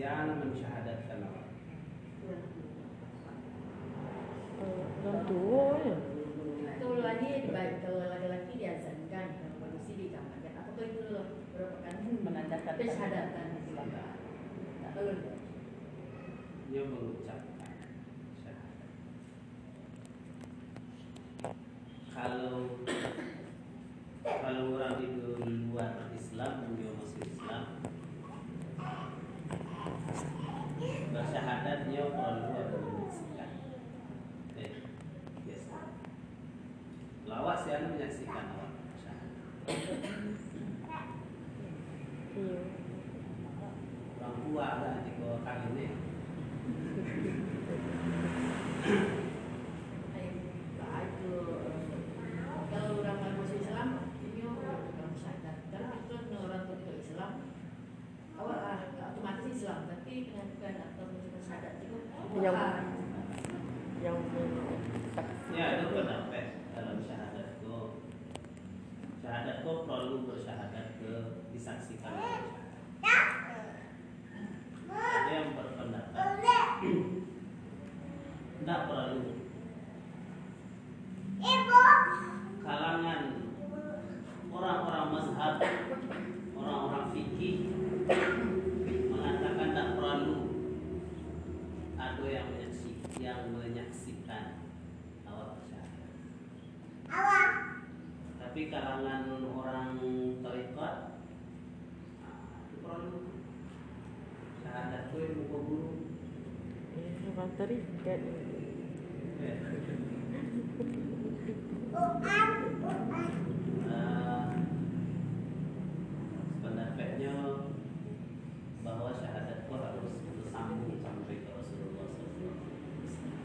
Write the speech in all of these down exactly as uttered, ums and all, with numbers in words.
Isyana min syahadat salawat. Keluarnya kalau laki-laki diazankan, kalau manusia dikamkan. Apakah itu merupakan menandakan syahadatan? Belum. Dia mengucapkan syahadat. Kalau kalau orang itu luar Islam, dia masuk Islam. Bersyahadat dia perlu ada menyaksikan. Yes. Lawak siapa menyaksikan awak bersyahadat? Orang tua lah jika kali ini. Kalau orang yang masuk Islam, dia orang syahadat. Kalau itu orang tidak Islam, awak otomatis Islam. Tapi pengakuan atau menunjukkan syahadat itu yang yang ya itu pendapat dalam syahadat itu. Syahadat itu perlu bersyahadat ke disaksikan. Ada yang berpendapat tidak perlu. Kalangan orang-orang mazhab, orang-orang fikih mengatakan tak perlu ada yang menyaksikan, yang menyaksikan awal bersyahadat. Awal. Tapi kalangan orang tarekat itu perlu syahadat tu yang muka guru. Orang tarekat. Bukan, bukan. Pendapatnya bahwa syahadat itu harus bersambung sampai ke Rasulullah sallallahu alaihi wasallam.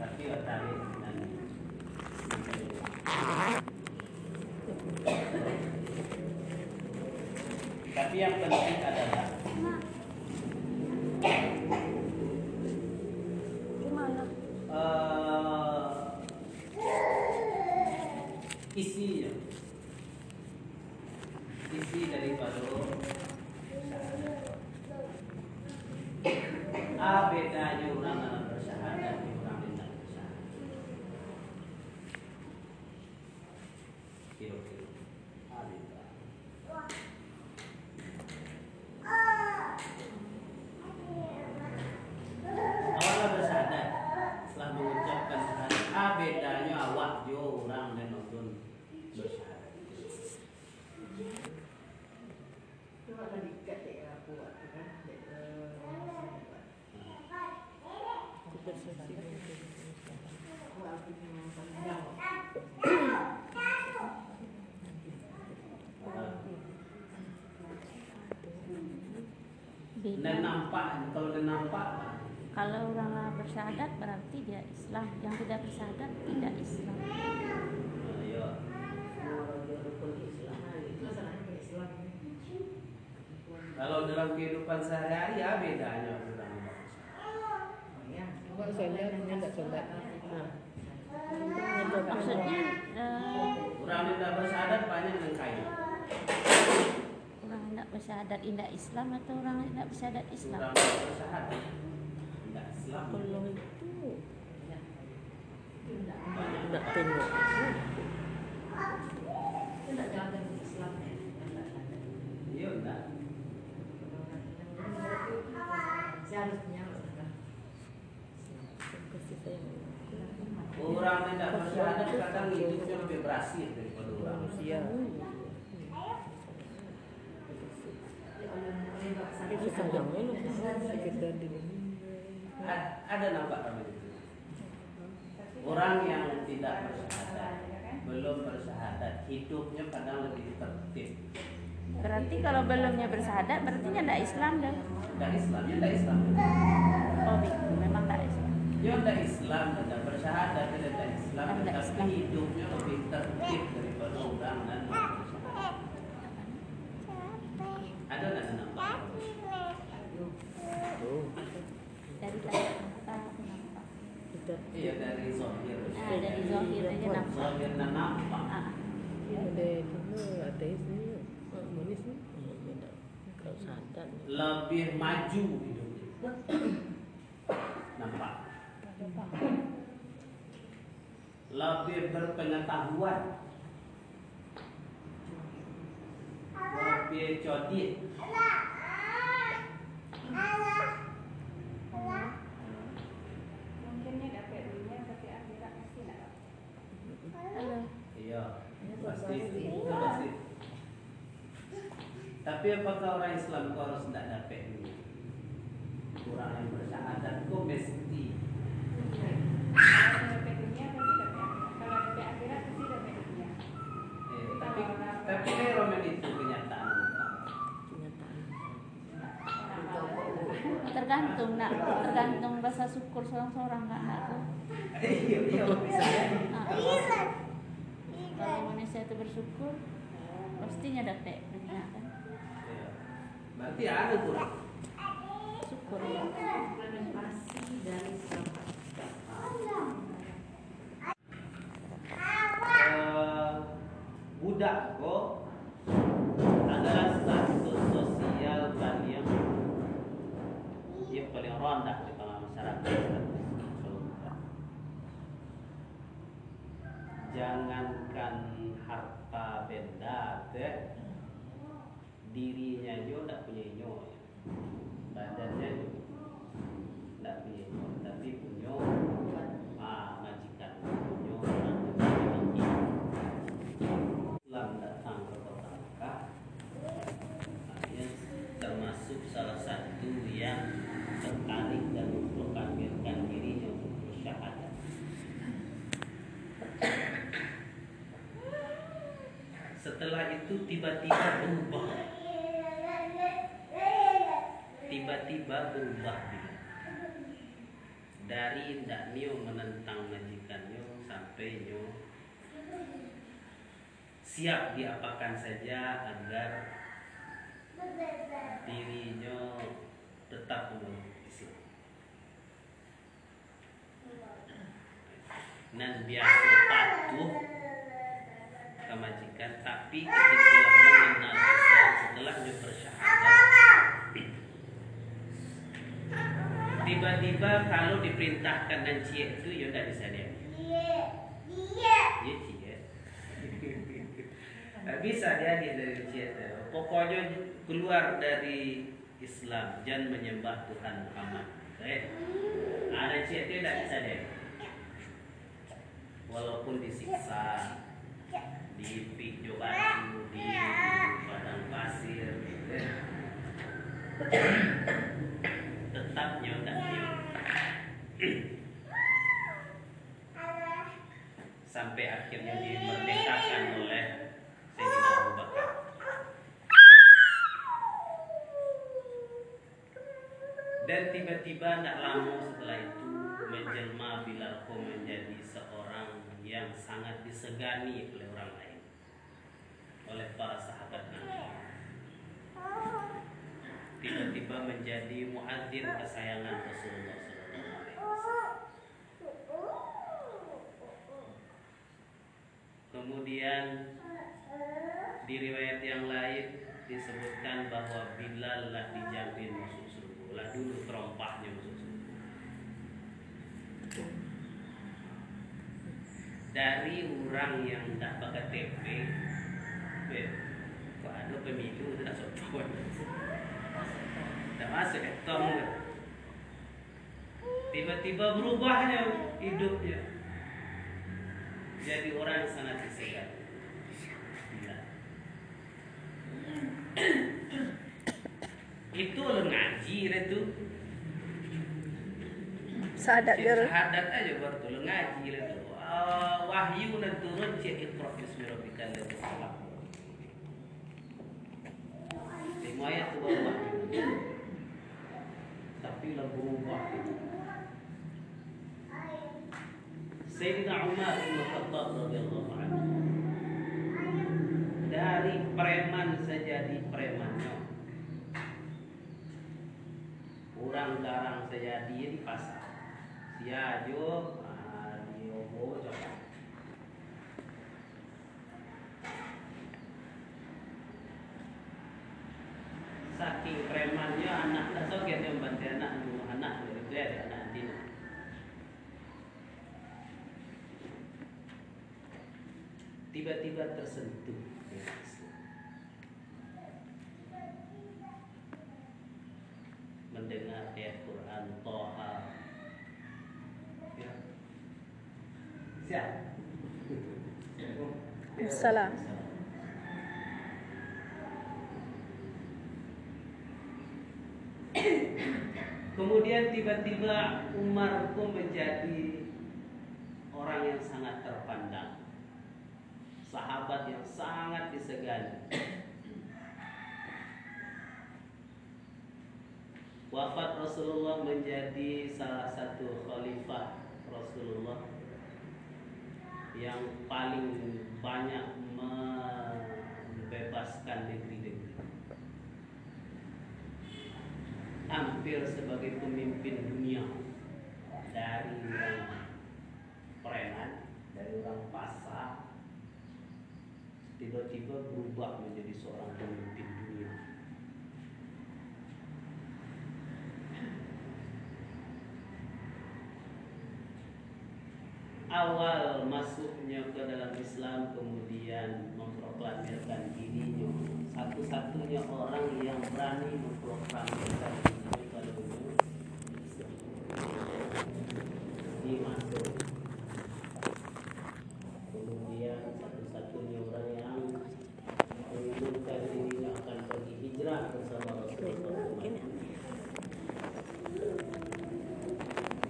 Tapi otarik dan tapi yang penting adalah uh, isinya. Isi daripada syahadat. Ah, bedanya orang dalam bersyahadat dengan orang yang tidak bersyahadat. Kira-kira. Ah, beda. Awalnya bersyahadat. Setelah mengucapkan syahadat, ah, bedanya awak jo orang dan orang bersyahadat. Kalau balik kat dia buat tu kan, dia buat. Buat apa ni yang panjang? Dan nampak, kalau dia nampak. Kalau orang bersyahadat berarti dia Islam, yang tidak bersyahadat tidak Islam. Ya. Kalau dalam kehidupan sehari-hari, ya bedanya orang orang solat dengan tak solat. Maksudnya orang tidak bersyahadat banyak yang kaya. Orang tidak bersyahadat tidak Islam atau orang tidak bersyahadat Islam. Orang tidak bersyahadat tidak Islam. Kalau itu tidak tengok. Tidak jalan Islam. Iya tidak. Seharusnya orang tidak bersyahadat kadang hidupnya lebih berhasil daripada orang manusia. Ada nampak kami itu. Orang yang tidak bersyahadat, belum bersyahadat, hidupnya kadang lebih tertib. Berarti kalau belumnya bersyahadat, berarti tidak Islam dong? Tidak Islam, dia tidak Islam. Oh, memang tidak Islam. Dia tidak Islam, tidak bersyahadat, dia tidak Islam, tetapi hidupnya lebih tertib daripada orang dan bersyahadat. Ada nggak nampak? Dari kata-kata nampak. Iya, dari zahir. Dari zahir aja nampak. Zahir nampak. Ada itu, ada itu, manis ni. lebih maju hidupnya. Nampak? Lebih berpengetahuan, lebih cerdik. Mungkinnya dapat dunia tapi akhirat pasti nak dapat. Iya, pasti itu pasti. Tapi apakah orang Islam kau harus tak dapat dunia? Orang yang bersyahadat kau mesti. Kalau dapat dunia pasti dapat akhirat. Kalau dapat akhirat pasti dapat dunia. Tapi tapi roman itu kenyataan. Tergantung nak, tergantung bahasa syukur seorang-seorang tak nak tu. Iya, iya. Kalau manusia itu bersyukur, pastinya dapat dunia kan. Berarti ada tu. Syukur. Masih dari sahabat. Budak ko adalah status sosial dan yang dia paling rendah di kalangan masyarakat. Jangankan harta benda, teh dirinya juga tak punya nyonya, badannya juga tak punya nyonya, tapi punya ah majikan, punya orang yang tinggi. Islam datang ke kota Mekah, termasuk salah satu yang tertarik dan memproklamirkan dirinya untuk bersyahadat. Setelah itu tiba-tiba berubah, tiba-tiba berubah dari ndak nyo menentang majikan nyo sampai nyo siap diapakan saja agar diri nyo tetap menurut Islam. Dan biasa patuh kemajikan, tapi ketika mengenal Islam setelah bersyahadat, tiba-tiba kalau diperintahkan dan cie itu, ya tak bisa dia. Iya, iya, cie. Tak bisa dia dari cie. Pokoknya keluar dari Islam, jangan menyembah Tuhan Muhammad. Eh, ada cie dia tak bisa dia. Walaupun disiksa, dipikul batu, di padang pasir, tetap nyodak nyodak. Sampai akhirnya dimerdekakan oleh Sayyidina Abu Bakar. Dan tiba-tiba tak lama setelah itu menjelma Bilal menjadi seorang yang sangat disegani oleh orang lain, oleh para sahabat Nabi. Tiba-tiba menjadi muadzin kesayangan Rasulullah sallallahu alaihi wasallam. Kemudian di riwayat yang lain disebutkan bahwa Bilal lah dijamin masuk surga, lah dulu terompahnya masuk surga. Dari orang yang tak pakai T K P, kok ada pemilu tak sokong, tak masuk ektom, tiba-tiba berubahnya hidupnya, jadi orang sangat disegani. Itu orang ngaji, itu. Sahadat aja. Sahadat aja baru tu ngaji itu. Wahyu nak turun cik ikhlas bismillahirrahmanirrahim dari salam. Semuanya tu berubah, tapi lah berubah. Sayyidina Umar bin Khattab radhiyallahu anhu dari preman saja di premannya, orang garang saja dia di pasar. Dia jauh. saking premannya anak tak sok dia membantu anak dulu anak dari dia anak dia. Tiba-tiba tersentuh dengan Islam. Mendengar ayat Quran Taha. Ya. Siap. Salam. Kemudian tiba-tiba Umar itu menjadi orang yang sangat terpandang, sahabat yang sangat disegani. Wafat Rasulullah menjadi salah satu khalifah Rasulullah yang paling banyak membebaskan negeri-negeri, hampir sebagai pemimpin dunia, dari orang preman, dari orang pasar, tiba-tiba berubah menjadi seorang pemimpin dunia. Awal masuknya ke dalam Islam, kemudian memproklamirkan dirinya satu-satunya orang yang berani memproklamirkan dirinya kalau Islam dimasuk. Kemudian satu-satunya orang yang mengumumkan dirinya akan pergi hijrah bersama Rasulullah.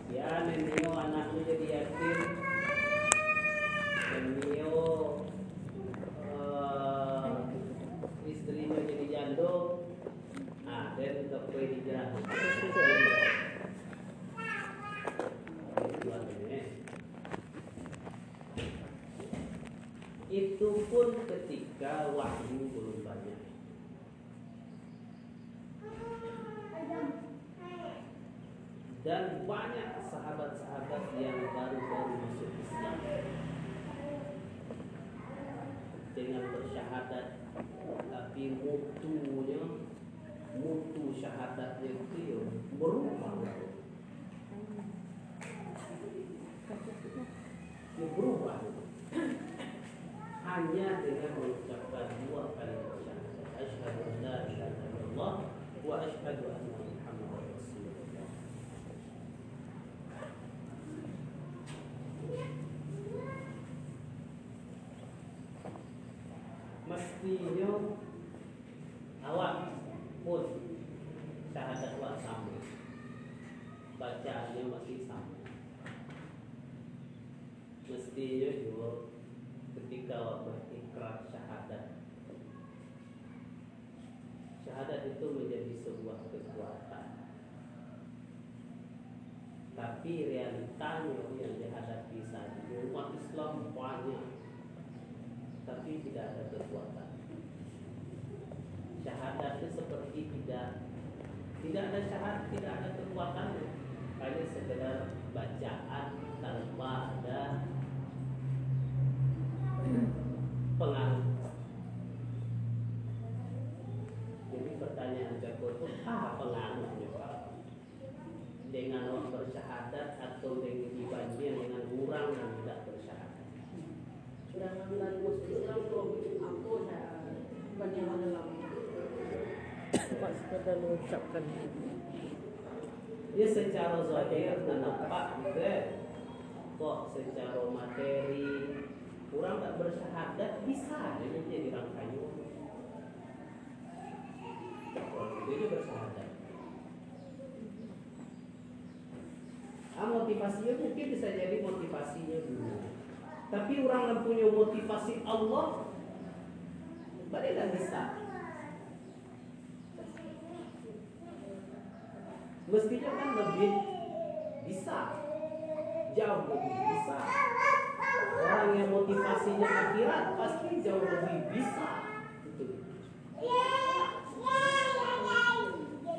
Ya, nenio anaknya jadi yatim. Itu pun ketika wahyu belum banyak. Dan banyak sahabat-sahabat yang baru-baru masuk Islam dengan bersyahadat, tapi mutunya, mutu syahadatnya itu berubah. Dia berubah hanya dengan mengucapkan dua kalimat syahadat, asyhadu an la ilaha illallah wa asyhadu anna Muhammadar Rasulullah. Mestinya awak pun syahadat awak sama, bacaannya masih sama. Mestinya juga ketika berikrar syahadat, syahadat itu menjadi sebuah kekuatan. Tapi realitanya yang dihadapi saat ini, umat Islam banyak, tapi tidak ada kekuatan. Syahadat itu seperti tidak, tidak ada syahadat, tidak ada kekuatan, hanya sekedar bacaan tanpa ada pengaruh. Jadi pertanyaan Jacob, apa pengaruhnya Pak? Dengan orang bersyahadat atau dengan dibanding dengan orang yang tidak bersyahadat? Orang yang muslim kalau bikin apa dah banyak dalam. Cuma sekedar mengucapkan. Dia secara zahir nampak juga, kok secara materi orang tak bersyahadat bisa dia menjadi orang kayu. Dia bersyahadat. Ah, motivasinya mungkin bisa jadi motivasinya dulu. Tapi orang yang punya motivasi Allah, berarti tak bisa. Mestinya kan lebih bisa, jauh lebih bisa. Orang yang motivasinya akhirat pasti jauh lebih bisa itu.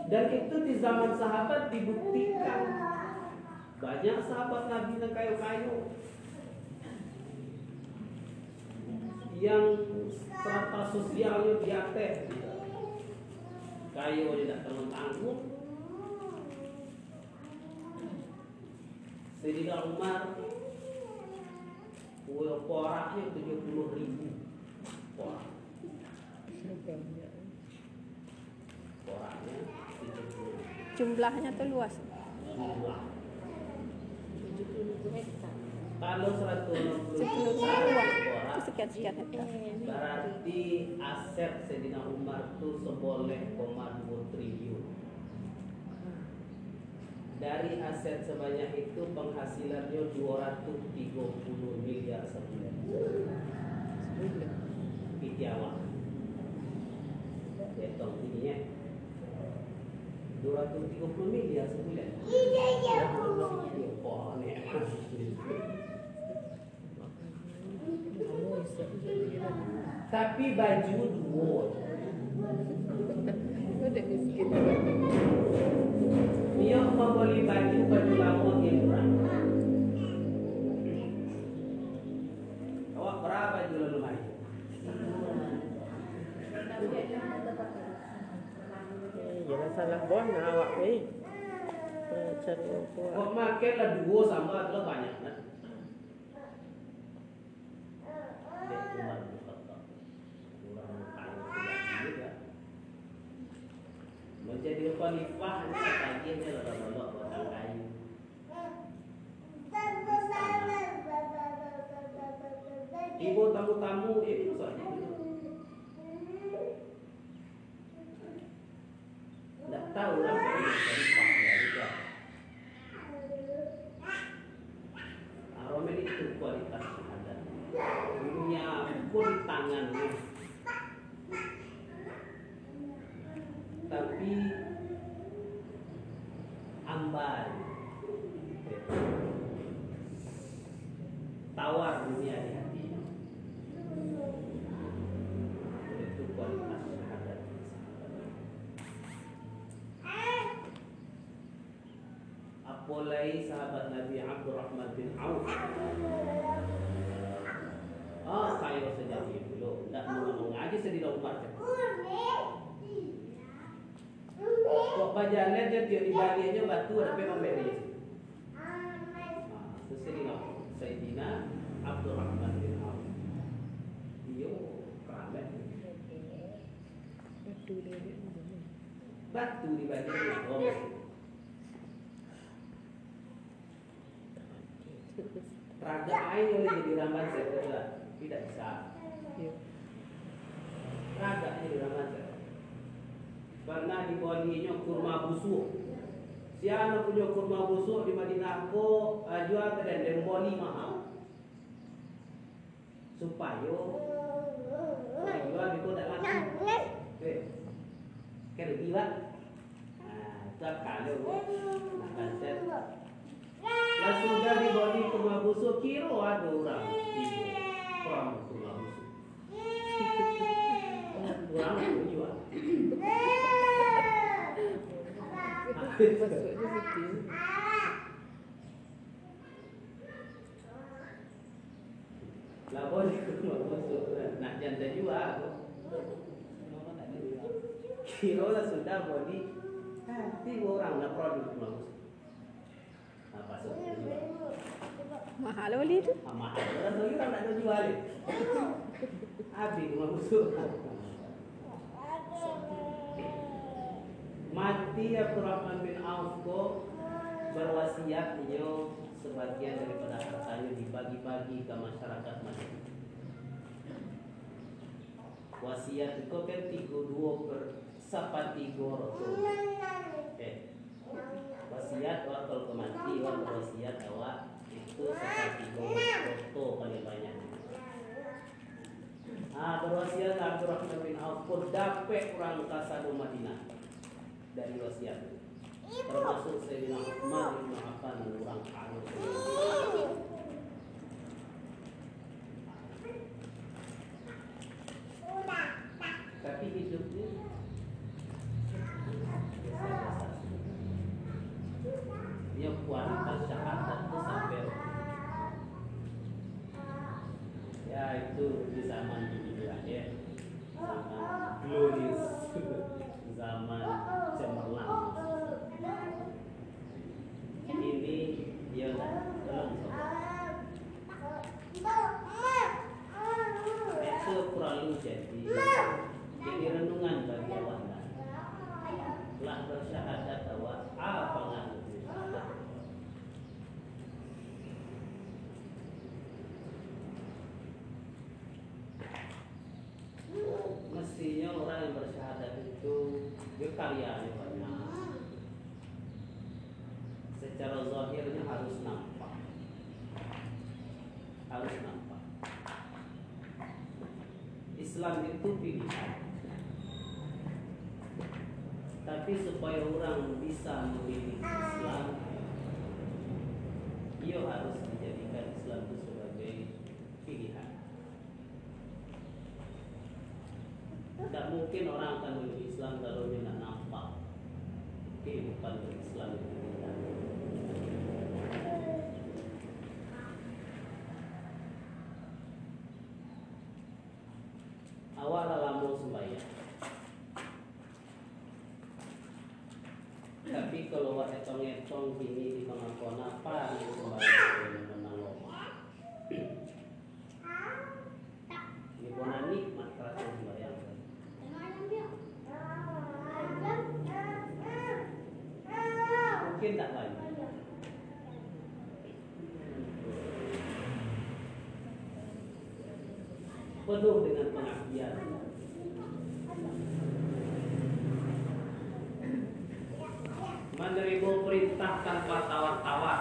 Dan itu di zaman sahabat dibuktikan. Banyak sahabat Nabi yang kayu-kayu, yang strata sosialnya di atas, kayo, tidak tanggung-tanggung. Sayyidina Umar poraknya tujuh puluh ribu porak. Poraknya tujuh puluh ribu. Jumlahnya tuh luas. Jumlah tujuh puluh ribu hektar. Kalau seratus enam puluh ribu porak sekian-sekian hektar. Berarti aset Sayyidina Umar tuh seboleh koma dua triliun. Dari aset sebanyak itu penghasilannya dua ratus tiga puluh miliar sebulan. Pitiawak. Betul tingginya. dua ratus tiga puluh miliar sebulan. Iya, oh, nih. Tapi baju dua. Udah miskin. Dia membeli baju baju lama yang murah. Awak berapa baju lalu mai? Jangan salah guna awak ni. Awak makan lah dua sama atau banyak nak? Menjadi khalifah lagi ni lelak-lelak batang kayu. Ibu tamu-tamu itu sahaja. Tak tahu lah khalifah dia. Aromel itu kualitas ada. Punya pun tangannya. Tapi ambar tawar dunia di hati itu kualitas terhadap apalagi sahabat Nabi Abdurrahman bin Auf ah saya sejati dulu tidak ngomong aja sedih lompat kok bajalan dia tiap di bagiannya batu ada pemampai dia seseringan Sayyidina Abdurrahman bin Auf dia kerabat batu di bagiannya raga air oleh jadi ramban saya tidak bisa raga air ramban saya pernah dibolinya kurma busuk. Siapa punya kurma busuk di Madinah ko jual ke dan boli mahal. Supaya jual itu tak laku. Okey. Kena dibuat. Ah, tak kalau nak lanset. Dah sudah diboli kurma busuk kira ada orang. Kurang kurma busuk. Kurang jual. Lah boleh masuk nak jantan juga aku. Mama tak ada juga. Kira lah sudah body. Nanti orang nak produk bagus. Nah masuk. Mahal beli tu? Mahal. Orang tu orang nak jual ni. Habis masuk. Mati Abdurrahman bin Auf ko berwasiat beliau sebagian daripada hartanya dibagi-bagi ke masyarakat Madinah. Wasiat itu kan tiga dua per sapatigo. Eh, wasiat awak kalau mati awak berwasiat awak itu sapatigo roto paling banyak. Ah berwasiat Abdurrahman bin Auf ko dapat orang kasado Madinah. Dari wasiat termasuk Sayyidina Umar bin Affan orang kaya. Tapi hidupnya dia kualitas syahadat itu sampai ya itu di zaman ini ya zaman gloris zaman karya itu. Secara zahirnya harus nampak, harus nampak. Islam itu pilihan, tapi supaya orang bisa memilih Islam, dia harus menjadikan Islam itu sebagai pilihan. Tidak mungkin orang akan memilih Islam kalau dia tidak nampak kehidupan berislam itu. Awal lamun sembahyang, tapi kalau awak etong-etong gini di tengah-tengah apa ni sembahyang di menang lomba. Di mana nikmat kerajaan sembahyang? Mungkin tak banyak. Penuh dengan pengabdian. Menerima perintah tanpa tawar-tawar.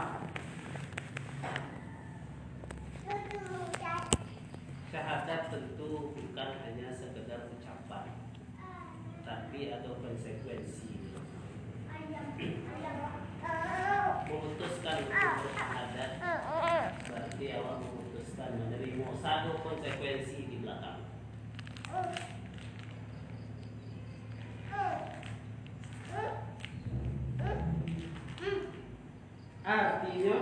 Syahadat tentu bukan hanya sekedar ucapan, tapi ada konsekuensi. Memutuskan untuk syahadat berarti awak memutuskan menerima satu konsekuensi. Artinya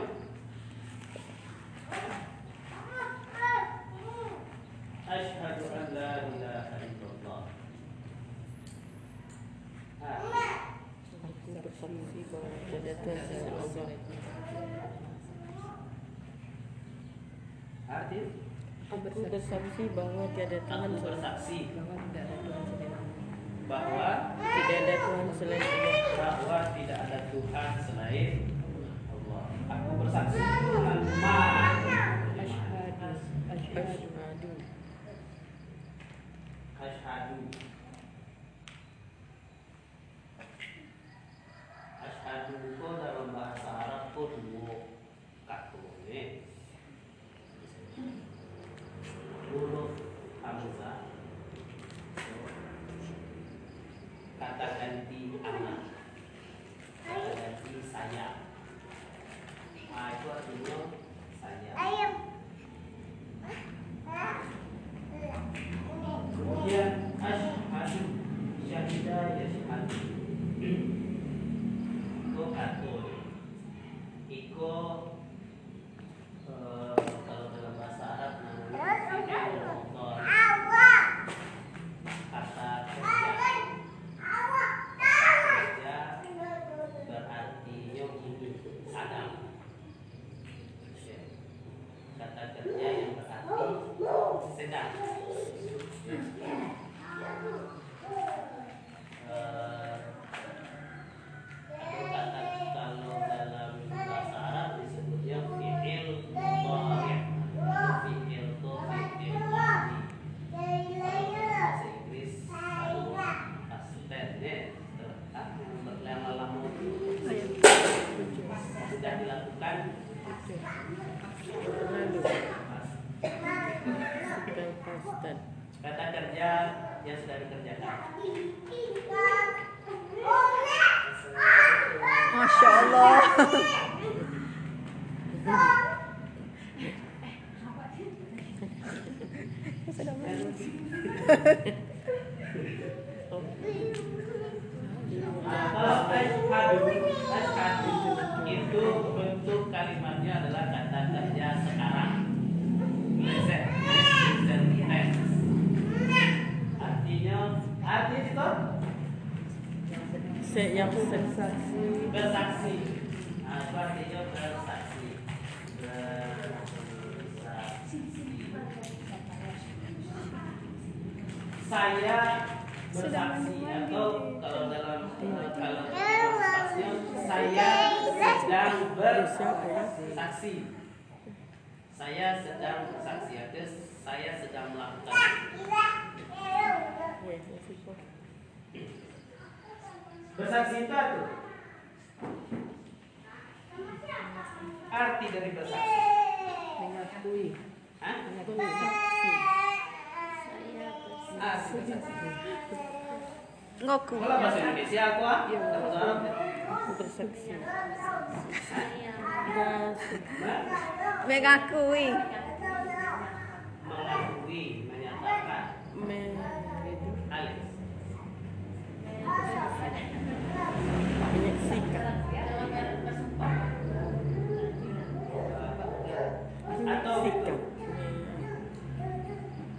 asyhadu an la ilaha illallah. Artinya aku bersaksi bahwa tiada Tuhan bersaksi bahwa tidak ada Tuhan selain Allah. Bahwa tidak ada Tuhan selain Allah. Aku bersaksi Tuhan Maha. Asyhadu. Asyhadu. Asyhadu itu dalam bahasa Arab kurmu katune. Huruf hamzah, kata ganti anak, kata ganti saya. Nah, itu artinya saya. Kemudian ashhadu syahida yashhadu iko katul iko kalau dalam bahasa Arab namanya Bersaksi itu apa? Arti dari bersaksi. Mengakui. Hah? Mengakui bersaksi. Saya bersaksi. Ah, bersaksi. Ngaku. Kalau bahasa Indonesia aku apa? Bahasa Arab. Bersaksi. Saya bersaksi. Mengakui. Mengakui, menyatakan. Men. Alis. Menyaksikan atau sikap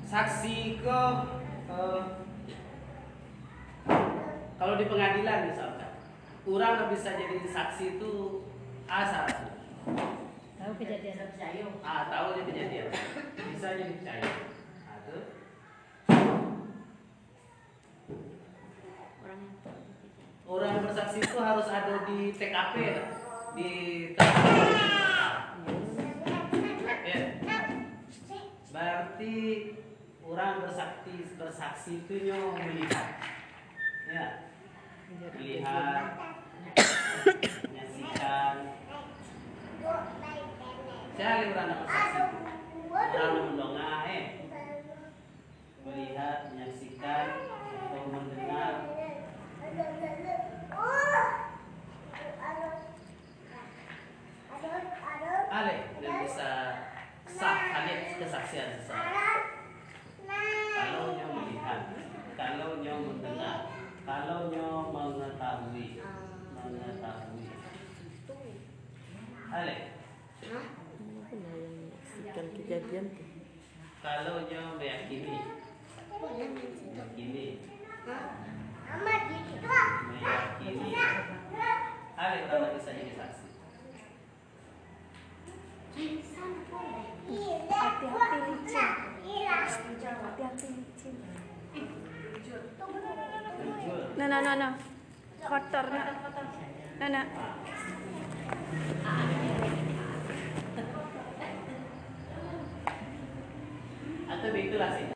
saksi ke uh, kalau di pengadilan misalkan kurang nggak bisa jadi saksi itu asal tahu kejadian percaya ah tahu dia kejadian bisa jadi percaya atau orang bersaksi itu harus ada di T K P ya? Di T K P. Ya. Berarti orang bersaksi bersaksi itu yang melihat, ya, melihat, menyaksikan. Jadi orang bersaksi orang mendengar, eh, melihat, menyaksikan, atau mendengar. Ale dan bisa sah ale kesaksian seseorang. Kalau nyo melihat, kalau nyo mendengar, kalau nyo mengetahui, mengetahui. Ale. Menyaksikan kejadian. Kalau nyo meyakini, meyakini. Meyakini. Ale kalau bisa jadi saksi. Hati-hati licin. Hati-hati licin. No, no, no, no. Kotor, no. No, no. Atau begitulah sih.